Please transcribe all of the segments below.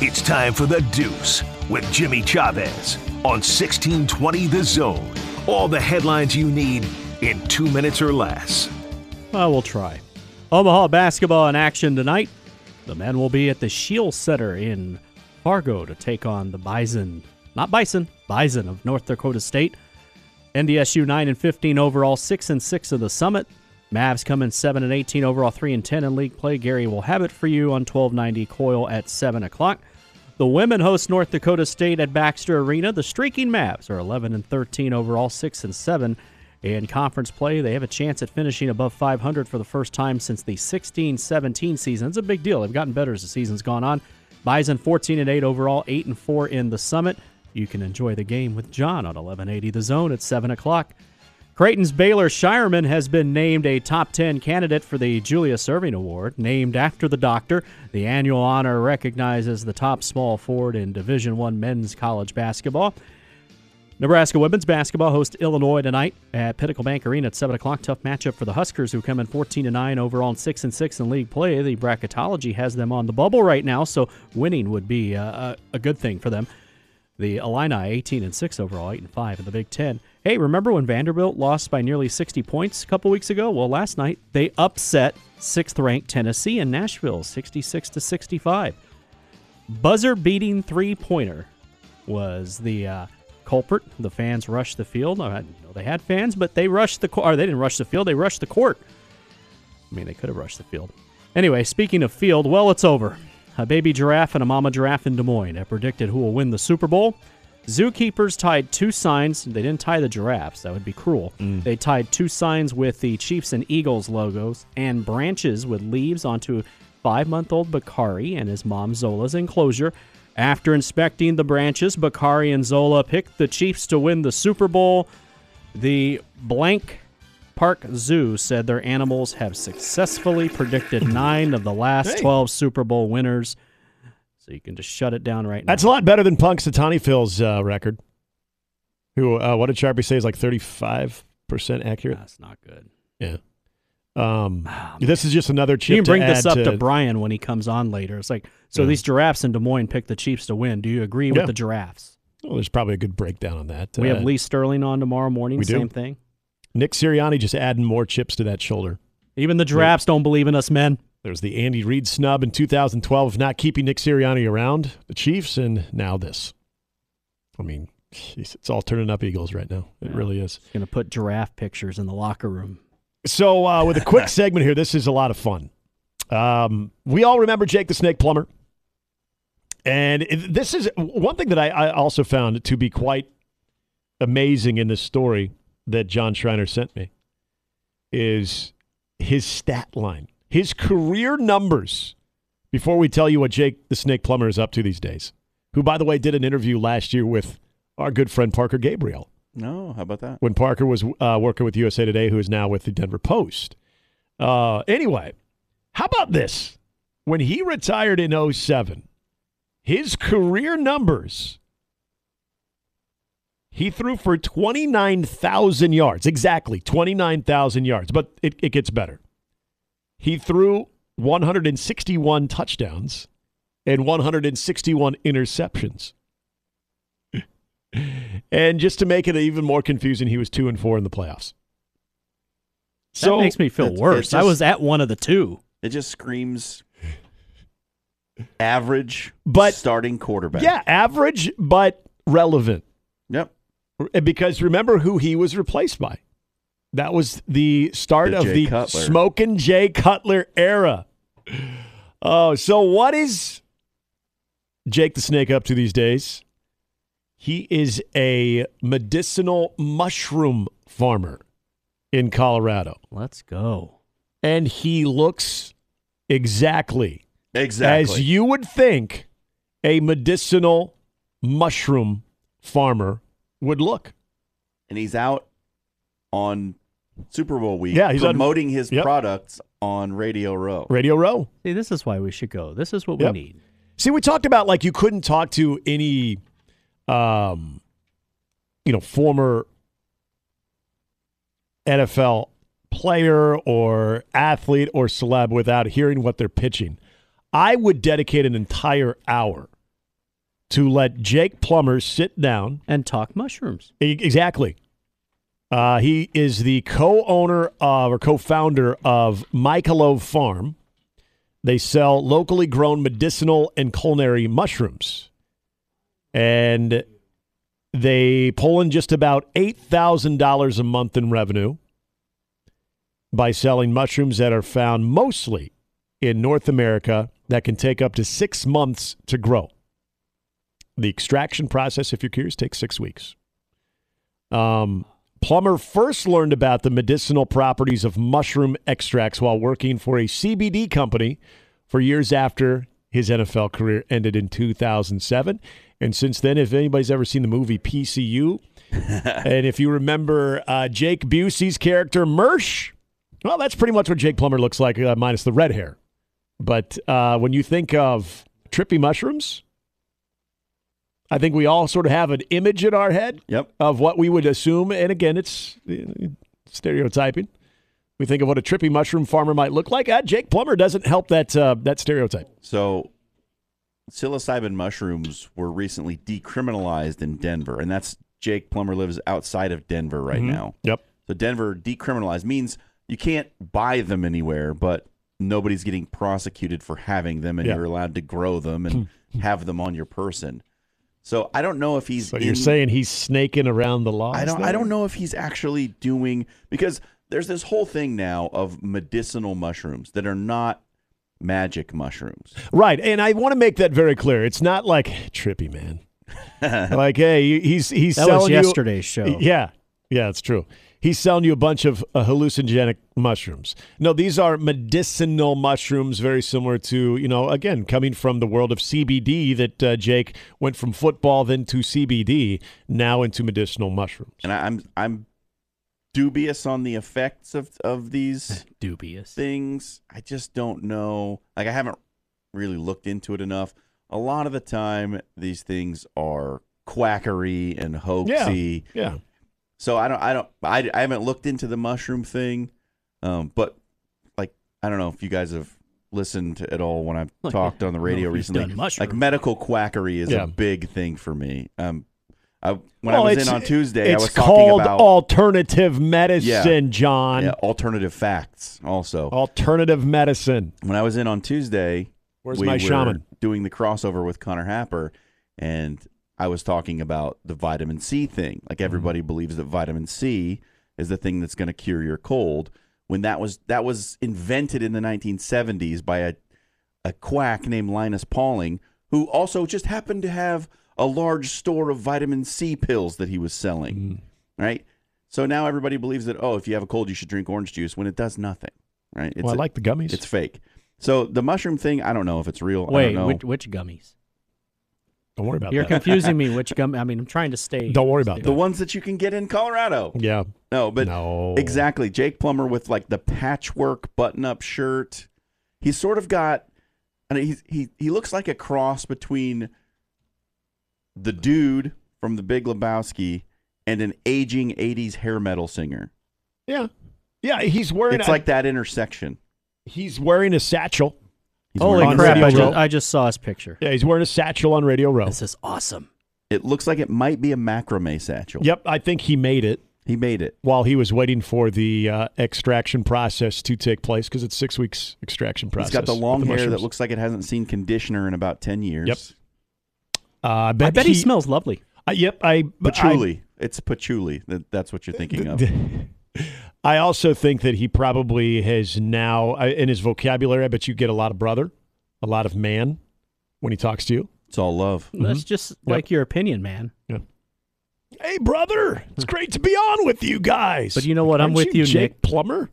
It's time for The Deuce with Jimmy Chavez on 1620 The Zone. All the headlines you need in 2 minutes or less. Well, we'll try. Omaha basketball in action tonight. The men will be at the Shield Center in Fargo to take on the Bison of North Dakota State. NDSU 9-15 overall, 6-6 of the Summit. Mavs come in 7-18 overall, 3-10 in league play. Gary will have it for you on 1290 Coil at 7 o'clock. The women host North Dakota State at Baxter Arena. The streaking Mavs are 11-13 overall, 6-7 in conference play. They have a chance at finishing above 500 for the first time since the 16-17 season. It's a big deal. They've gotten better as the season's gone on. Bison 14-8 overall, 8-4 in the Summit. You can enjoy the game with John on 1180 The Zone at 7 o'clock. Creighton's Baylor Shireman has been named a top 10 candidate for the Julius Erving Award, named after the doctor. The annual honor recognizes the top small forward in Division I men's college basketball. Nebraska women's basketball hosts Illinois tonight at Pinnacle Bank Arena at 7 o'clock. Tough matchup for the Huskers, who come in 14-9 overall and 6-6 in league play. The bracketology has them on the bubble right now, so winning would be a good thing for them. The Illini 18-6 overall, 8-5 in the Big Ten. Hey, remember when Vanderbilt lost by nearly 60 points a couple weeks ago? Well, last night they upset 6th-ranked Tennessee in Nashville, 66-65. Buzzer-beating three-pointer was the... culprit. The fans rushed the field. I didn't know they had fans, but they rushed the court. They didn't rush the field. They rushed the court. I mean, they could have rushed the field. Anyway, speaking of field, well, it's over. A baby giraffe and a mama giraffe in Des Moines have predicted who will win the Super Bowl. Zookeepers tied two signs. They didn't tie the giraffes. That would be cruel. They tied two signs with the Chiefs and Eagles logos and branches with leaves onto five-month-old Bakari and his mom Zola's enclosure. After inspecting the branches, Bakari and Zola picked the Chiefs to win the Super Bowl. The Blank Park Zoo said their animals have successfully predicted 9 of the last 12 Super Bowl winners. So you can just shut it down right now. That's a lot better than Punk Satanifil's record. Who, what did Sharpie say, is like 35% accurate? That's not good. Yeah. This is just another chip. You can bring this up to Brian when he comes on later. It's like, so these giraffes in Des Moines picked the Chiefs to win. Do you agree with the giraffes? Well, there's probably a good breakdown on that. We have Lee Sterling on tomorrow morning. Same thing. Nick Sirianni just adding more chips to that shoulder. Even the giraffes don't believe in us, men. There's the Andy Reid snub in 2012 of not keeping Nick Sirianni around the Chiefs, and now this. I mean, geez, it's all turning up Eagles right now. It really is. It's going to put giraffe pictures in the locker room. So with a quick segment here, this is a lot of fun. We all remember Jake the Snake Plummer. And this is one thing that I also found to be quite amazing in this story that John Schreiner sent me is his stat line, his career numbers, before we tell you what Jake the Snake Plummer is up to these days, who, by the way, did an interview last year with our good friend Parker Gabriel. No, how about that? When Parker was working with USA Today, who is now with the Denver Post. Anyway, how about this? When he retired in 2007, his career numbers, he threw for 29,000 yards. Exactly, 29,000 yards. But it gets better. He threw 161 touchdowns and 161 interceptions. And just to make it even more confusing, he was 2-4 in the playoffs. So that makes me feel worse. I was at one of the two. It just screams average, but starting quarterback. Yeah, average, but relevant. Yep. Because remember who he was replaced by. That was the start of the Smokin' Jay Cutler era. Oh, so what is Jake the Snake up to these days? He is a medicinal mushroom farmer in Colorado. Let's go. And he looks exactly as you would think a medicinal mushroom farmer would look. And he's out on Super Bowl week promoting his products on Radio Row. Radio Row. See, this is why we should go. This is what we need. See, we talked about, like, you couldn't talk to any, former NFL player or athlete or celeb without hearing what they're pitching. I would dedicate an entire hour to let Jake Plummer sit down. And talk mushrooms. Exactly. He is the co-owner of, or co-founder of, Mycelove Farm. They sell locally grown medicinal and culinary mushrooms. And they pull in just about $8,000 a month in revenue by selling mushrooms that are found mostly in North America that can take up to 6 months to grow. The extraction process, if you're curious, takes 6 weeks. Plummer first learned about the medicinal properties of mushroom extracts while working for a CBD company for years after his NFL career ended in 2007. And since then, if anybody's ever seen the movie PCU, and if you remember Jake Busey's character, Mersh, well, that's pretty much what Jake Plummer looks like, minus the red hair. But when you think of trippy mushrooms, I think we all sort of have an image in our head of what we would assume. And again, it's stereotyping. We think of what a trippy mushroom farmer might look like. Jake Plummer doesn't help that that stereotype. So psilocybin mushrooms were recently decriminalized in Denver, and that's Jake Plummer lives outside of Denver right now. So Denver decriminalized means you can't buy them anywhere, but nobody's getting prosecuted for having them, and you're allowed to grow them and have them on your person. So I don't know if he's. So you're saying he's snaking around the law? I don't know if he's actually doing, because there's this whole thing now of medicinal mushrooms that are not magic mushrooms. Right, and I want to make that very clear. It's not like trippy, man. Like, hey, he's that selling you. That was yesterday's show. Yeah, yeah, it's true. He's selling you a bunch of hallucinogenic mushrooms. No, these are medicinal mushrooms, very similar to, again, coming from the world of CBD that Jake went from football then to CBD, now into medicinal mushrooms. And I'm dubious on the effects of these dubious things. I just don't know. Like, I haven't really looked into it enough. A lot of the time, these things are quackery and hoaxy. Yeah. So I haven't looked into the mushroom thing, but I don't know if you guys have listened at all when I've talked on the radio recently. Like, medical quackery is a big thing for me. When I was in on Tuesday, I was talking about alternative medicine, John. Yeah, alternative facts also. Alternative medicine. When I was in on Tuesday, we were doing the crossover with Connor Happer, and I was talking about the vitamin C thing. Like, everybody believes that vitamin C is the thing that's going to cure your cold, when that was invented in the 1970s by a quack named Linus Pauling, who also just happened to have a large store of vitamin C pills that he was selling, right? So now everybody believes that, if you have a cold, you should drink orange juice, when it does nothing, right? It's I like the gummies. It's fake. So the mushroom thing, I don't know if it's real. Wait, I don't know. Which gummies? Don't worry about that. You're confusing me. Which gum? I mean, I'm trying to stay. Don't worry about that. The ones that you can get in Colorado. Yeah. No, but exactly. Jake Plummer with the patchwork button-up shirt. He's sort of got, and he looks like a cross between the dude from the Big Lebowski and an aging 80s hair metal singer. Yeah. Yeah, he's wearing. It's like that intersection. He's wearing a satchel. Holy crap, I just saw his picture. Yeah, he's wearing a satchel on Radio Row. This is awesome. It looks like it might be a macrame satchel. Yep, I think he made it. He made it. While he was waiting for the extraction process to take place, because it's 6 weeks extraction process. He's got the long hair that looks like it hasn't seen conditioner in about 10 years. Yep. I bet he smells lovely. Patchouli. It's patchouli. That's what you're thinking of. I also think that he probably has now, in his vocabulary, I bet you get a lot of brother, a lot of man when he talks to you. It's all love. That's just like your opinion, man. Yeah. Hey, brother, it's great to be on with you guys. But you know what? I'm with you, Jake Plummer.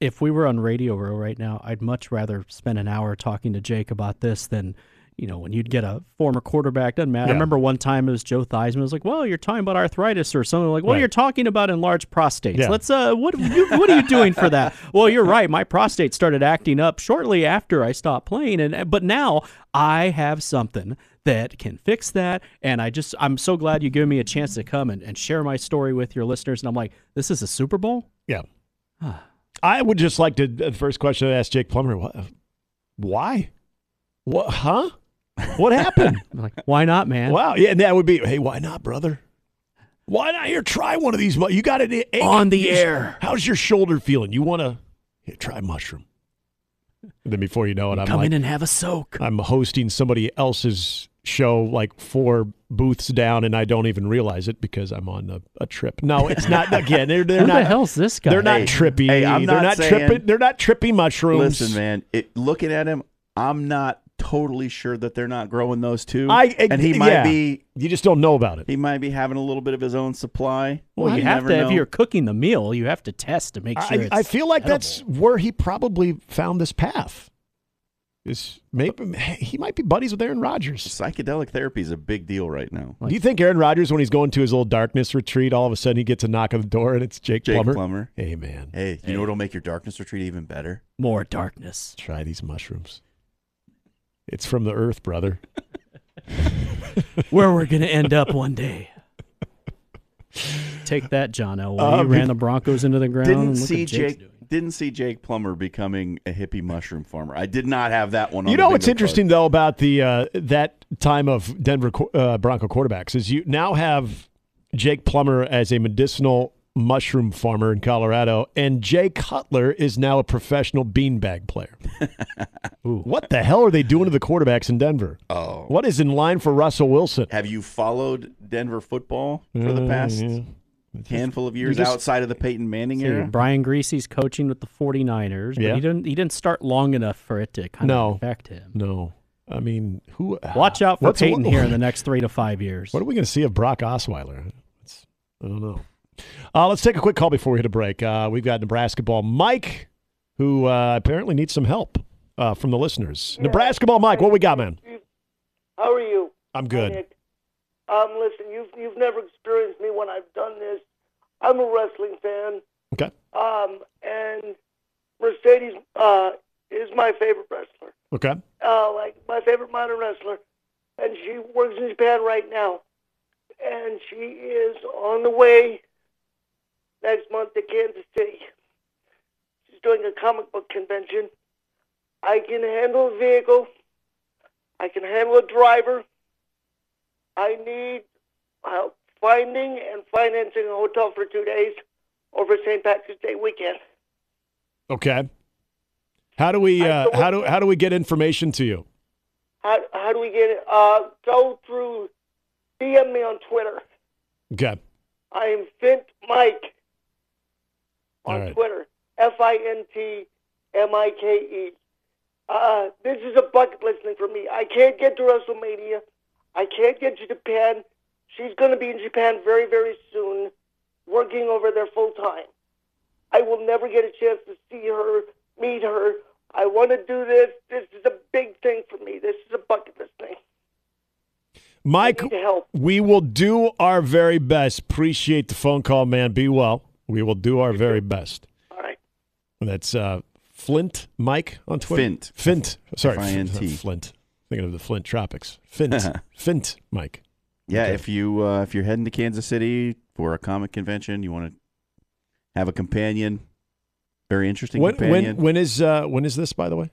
If we were on Radio Row right now, I'd much rather spend an hour talking to Jake about this than you know, when you'd get a former quarterback, doesn't matter. Yeah. I remember one time it was Joe Theismann. It was like, well, you're talking about arthritis or something. Like, well, right. You're talking about enlarged prostates. Yeah. Let's, what are you doing for that? Well, you're right. My prostate started acting up shortly after I stopped playing. But now I have something that can fix that. And I'm so glad you give me a chance to come and share my story with your listeners. And I'm like, this is a Super Bowl? Yeah. I would just like to, the first question I asked Jake Plummer, why? What, huh? What happened? Like, why not, man? Wow. Yeah, and that would be, hey, why not, brother? Why not? Here, try one of these. You got it on the air. How's your shoulder feeling? You want to try mushroom? And then before you know it, come in and have a soak. I'm hosting somebody else's show like 4 booths down, and I don't even realize it because I'm on a trip. No, it's not. Again, they're Who not. Who the hell's this guy? They're not trippy. Hey, they're not trippy mushrooms. Listen, man. Looking at him, I'm not totally sure that they're not growing those too. And he might be. You just don't know about it. He might be having a little bit of his own supply. Well, you have to. If you're cooking the meal, you have to test to make sure. I feel like edible. That's where he probably found this path. He might be buddies with Aaron Rodgers. Psychedelic therapy is a big deal right now. Do you think Aaron Rodgers, when he's going to his little darkness retreat, all of a sudden he gets a knock on the door and it's Jake Plummer? Hey, man. Hey, you know what'll make your darkness retreat even better? More darkness. Try these mushrooms. It's from the earth, brother. Where we're going to end up one day. Take that, John Elway. He ran the Broncos into the ground. Didn't see Jake Plummer becoming a hippie mushroom farmer. I did not have that one on. You know what's interesting, though, about the that time of Denver Bronco quarterbacks is you now have Jake Plummer as a medicinal mushroom farmer in Colorado, and Jay Cutler is now a professional beanbag player. What the hell are they doing to the quarterbacks in Denver? Oh. What is in line for Russell Wilson? Have you followed Denver football for the past... Yeah. Handful of years outside of the Peyton Manning era. Brian Greasy's coaching with the 49ers, but he didn't start long enough for it to kind of affect him. No. I mean, who? Watch out for Peyton here in the next 3 to 5 years. What are we going to see of Brock Osweiler? I don't know. Let's take a quick call before we hit a break. We've got Nebraska Ball Mike, who apparently needs some help from the listeners. Yeah. Nebraska Ball Mike, what we got, man? How are you? I'm good. Listen, you've never experienced me when I've done this. I'm a wrestling fan. Okay. And Mercedes is my favorite wrestler. Okay. Like my favorite modern wrestler, and she works in Japan right now, and she is on the way next month to Kansas City. She's doing a comic book convention. I can handle a vehicle. I can handle a driver. I need help finding and financing a hotel for 2 days over St. Patrick's Day weekend. Okay. How do we get information to you? How do we get it? Go through, DM me on Twitter. Okay. I am Fint Mike on Twitter. FINTMIKE. This is a bucket listening for me. I can't get to WrestleMania. I can't get to Japan. She's going to be in Japan very, very soon, working over there full time. I will never get a chance to see her, meet her. I want to do this. This is a big thing for me. This is a bucket list thing. Mike, we will do our very best. Appreciate the phone call, man. Be well. We will do our very best. All right. That's Flint Mike on Twitter. Fint. Sorry, F-I-N-T. Flint. Thinking of the Flint tropics. Fint, Mike. Yeah, okay. If you're heading to Kansas City for a comic convention, you want to have a companion, very interesting companion. When is this, by the way?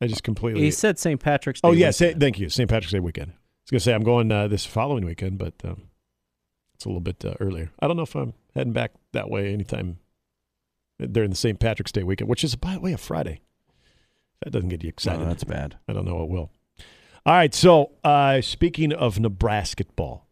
I just completely... He said St. Patrick's Day weekend. Thank you, St. Patrick's Day weekend. I was going to say I'm going this following weekend, but it's a little bit earlier. I don't know if I'm heading back that way anytime during the St. Patrick's Day weekend, which is, by the way, a Friday. That doesn't get you excited. No, that's bad. I don't know what will. All right, so speaking of Nebraska ball,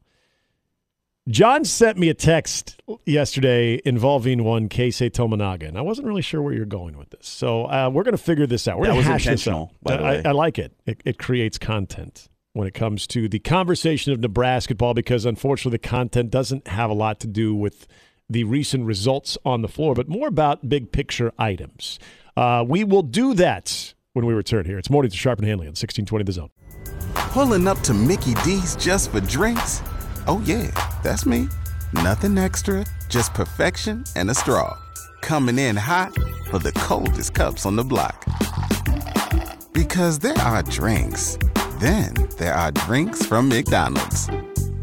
John sent me a text yesterday involving one Keisei Tominaga, and I wasn't really sure where you're going with this. So we're going to figure this out. We're going to hash this out. By the way. I like it. It creates content when it comes to the conversation of Nebraska ball because, unfortunately, the content doesn't have a lot to do with the recent results on the floor, but more about big-picture items. We will do that when we return here. It's Mornings with Sharp and Hanley on 1620 The Zone. Pulling up to Mickey D's just for drinks? Oh yeah, that's me. Nothing extra, just perfection and a straw. Coming in hot for the coldest cups on the block. Because there are drinks. Then there are drinks from McDonald's.